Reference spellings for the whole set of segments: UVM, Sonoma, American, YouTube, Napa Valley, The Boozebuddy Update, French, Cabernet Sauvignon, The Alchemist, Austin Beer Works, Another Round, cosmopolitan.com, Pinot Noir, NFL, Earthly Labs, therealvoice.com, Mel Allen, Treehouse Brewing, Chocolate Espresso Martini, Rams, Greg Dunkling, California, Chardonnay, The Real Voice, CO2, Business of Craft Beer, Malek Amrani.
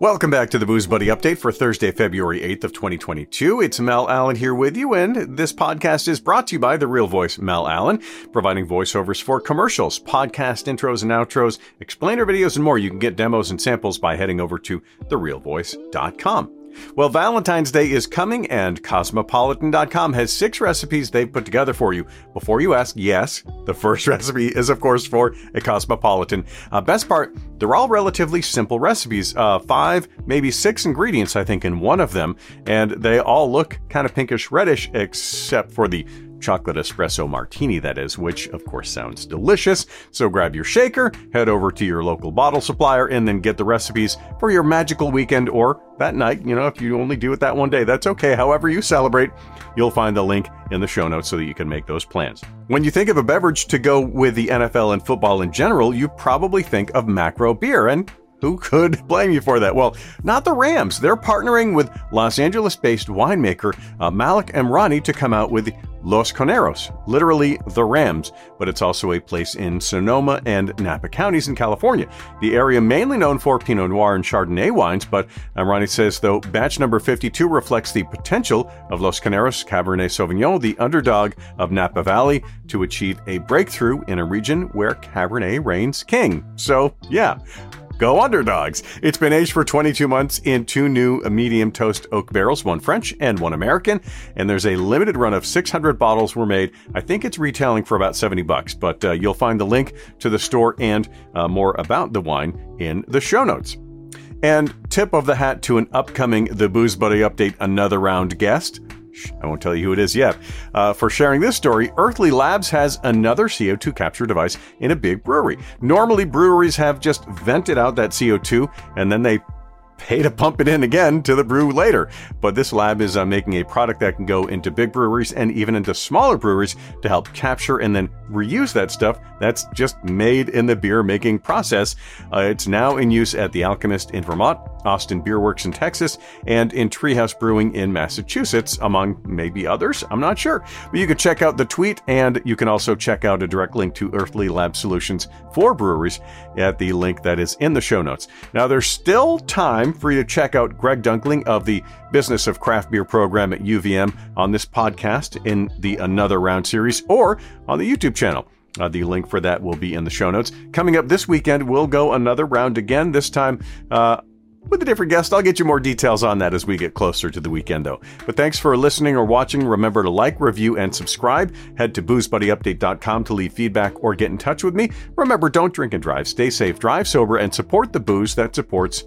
Welcome back to the Booze Buddy Update for Thursday, February 8th of 2022. It's Mel Allen here with you, and this podcast is brought to you by The Real Voice, Mel Allen, providing voiceovers for commercials, podcast intros and outros, explainer videos, and more. You can get demos and samples by heading over to therealvoice.com. Well, Valentine's Day is coming, and cosmopolitan.com has 6 recipes they've put together for you. Before you ask, yes, the first recipe is, of course, for a Cosmopolitan. Best part, they're all relatively simple recipes. 5, maybe 6 ingredients, I think, in one of them, and they all look kind of pinkish reddish, except for the Chocolate Espresso Martini, that is, which of course sounds delicious. So grab your shaker, head over to your local bottle supplier, and then get the recipes for your magical weekend or that night. You know, if you only do it that one day, that's okay. However you celebrate, you'll find the link in the show notes so that you can make those plans. When you think of a beverage to go with the NFL and football in general, you probably think of macro beer, and who could blame you for that? Well, not the Rams. They're partnering with Los Angeles-based winemaker Malek Amrani to come out with Los Carneros, literally the Rams, but it's also a place in Sonoma and Napa counties in California. The area mainly known for Pinot Noir and Chardonnay wines, but Amrani says, though, batch number 52 reflects the potential of Los Carneros Cabernet Sauvignon, the underdog of Napa Valley, to achieve a breakthrough in a region where Cabernet reigns king. So, yeah. Go underdogs. It's been aged for 22 months in 2 new medium toast oak barrels, one French and one American, and there's a limited run of 600 bottles were made. I think it's retailing for about $70, but you'll find the link to the store and more about the wine in the show notes. And tip of the hat to an upcoming The Booze Buddy Update Another Round guest. I won't tell you who it is yet. For sharing this story, Earthly Labs has another CO2 capture device in a big brewery. Normally, breweries have just vented out that CO2 and then they pay to pump it in again to the brew later. But this lab is making a product that can go into big breweries and even into smaller breweries to help capture and then reuse that stuff that's just made in the beer making process. It's now in use at The Alchemist in Vermont, Austin Beer Works in Texas, and in Treehouse Brewing in Massachusetts, among maybe others. I'm not sure. But you can check out the tweet, and you can also check out a direct link to Earthly Lab Solutions for breweries at the link that is in the show notes. Now, there's still time for you to check out Greg Dunkling of the Business of Craft Beer program at UVM on this podcast in the Another Round series or on the YouTube channel. The link for that will be in the show notes. Coming up this weekend, we'll go another round again, this time with a different guest. I'll get you more details on that as we get closer to the weekend, though. But thanks for listening or watching. Remember to like, review, and subscribe. Head to boozebuddyupdate.com to leave feedback or get in touch with me. Remember, don't drink and drive. Stay safe, drive sober, and support the booze that supports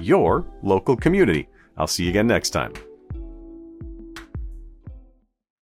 your local community. I'll see you again next time.